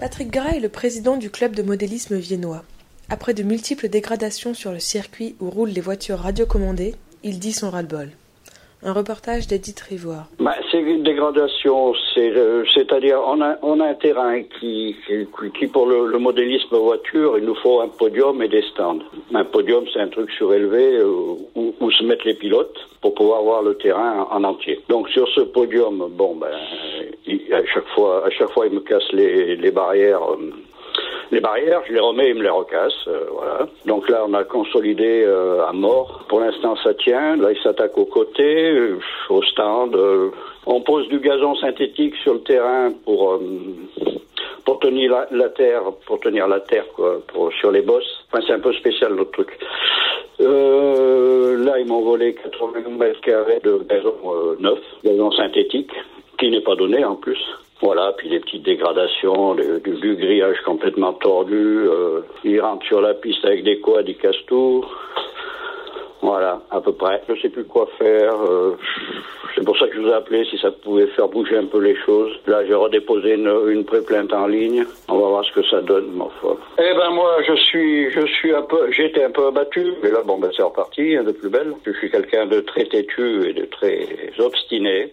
Patrick Gray est le président du club de modélisme viennois. Après de multiples dégradations sur le circuit où roulent les voitures radiocommandées, il dit son ras-le-bol. Un reportage d'Edith Rivoire. C'est une dégradation, c'est-à-dire on a un terrain qui pour le modélisme voiture, il nous faut un podium et des stands. Un podium, c'est un truc surélevé où se mettent les pilotes pour pouvoir voir le terrain en entier. Donc sur ce podium, à chaque fois, il me casse les barrières. Les barrières, je les remets, ils me les recassent, voilà. Donc là, on a consolidé à mort. Pour l'instant, ça tient. Là, ils s'attaquent aux côtés, au stand. On pose du gazon synthétique sur le terrain pour tenir la terre, quoi, sur les bosses. Enfin, c'est un peu spécial, notre truc. Là, ils m'ont volé 80 mètres carrés de gazon neuf, gazon synthétique, qui n'est pas donné, en plus. Voilà, puis les petites dégradations, du grillage complètement tordu, ils rentrent sur la piste avec des quads, ils cassent tout. Voilà, à peu près. Je ne sais plus quoi faire, c'est pour ça que je vous ai appelé, si ça pouvait faire bouger un peu les choses. Là, j'ai redéposé une pré-plainte en ligne, on va voir ce que ça donne, mon foi. Moi, j'étais un peu abattu, mais là, c'est reparti, de plus belle. Je suis quelqu'un de très têtu et de très obstiné.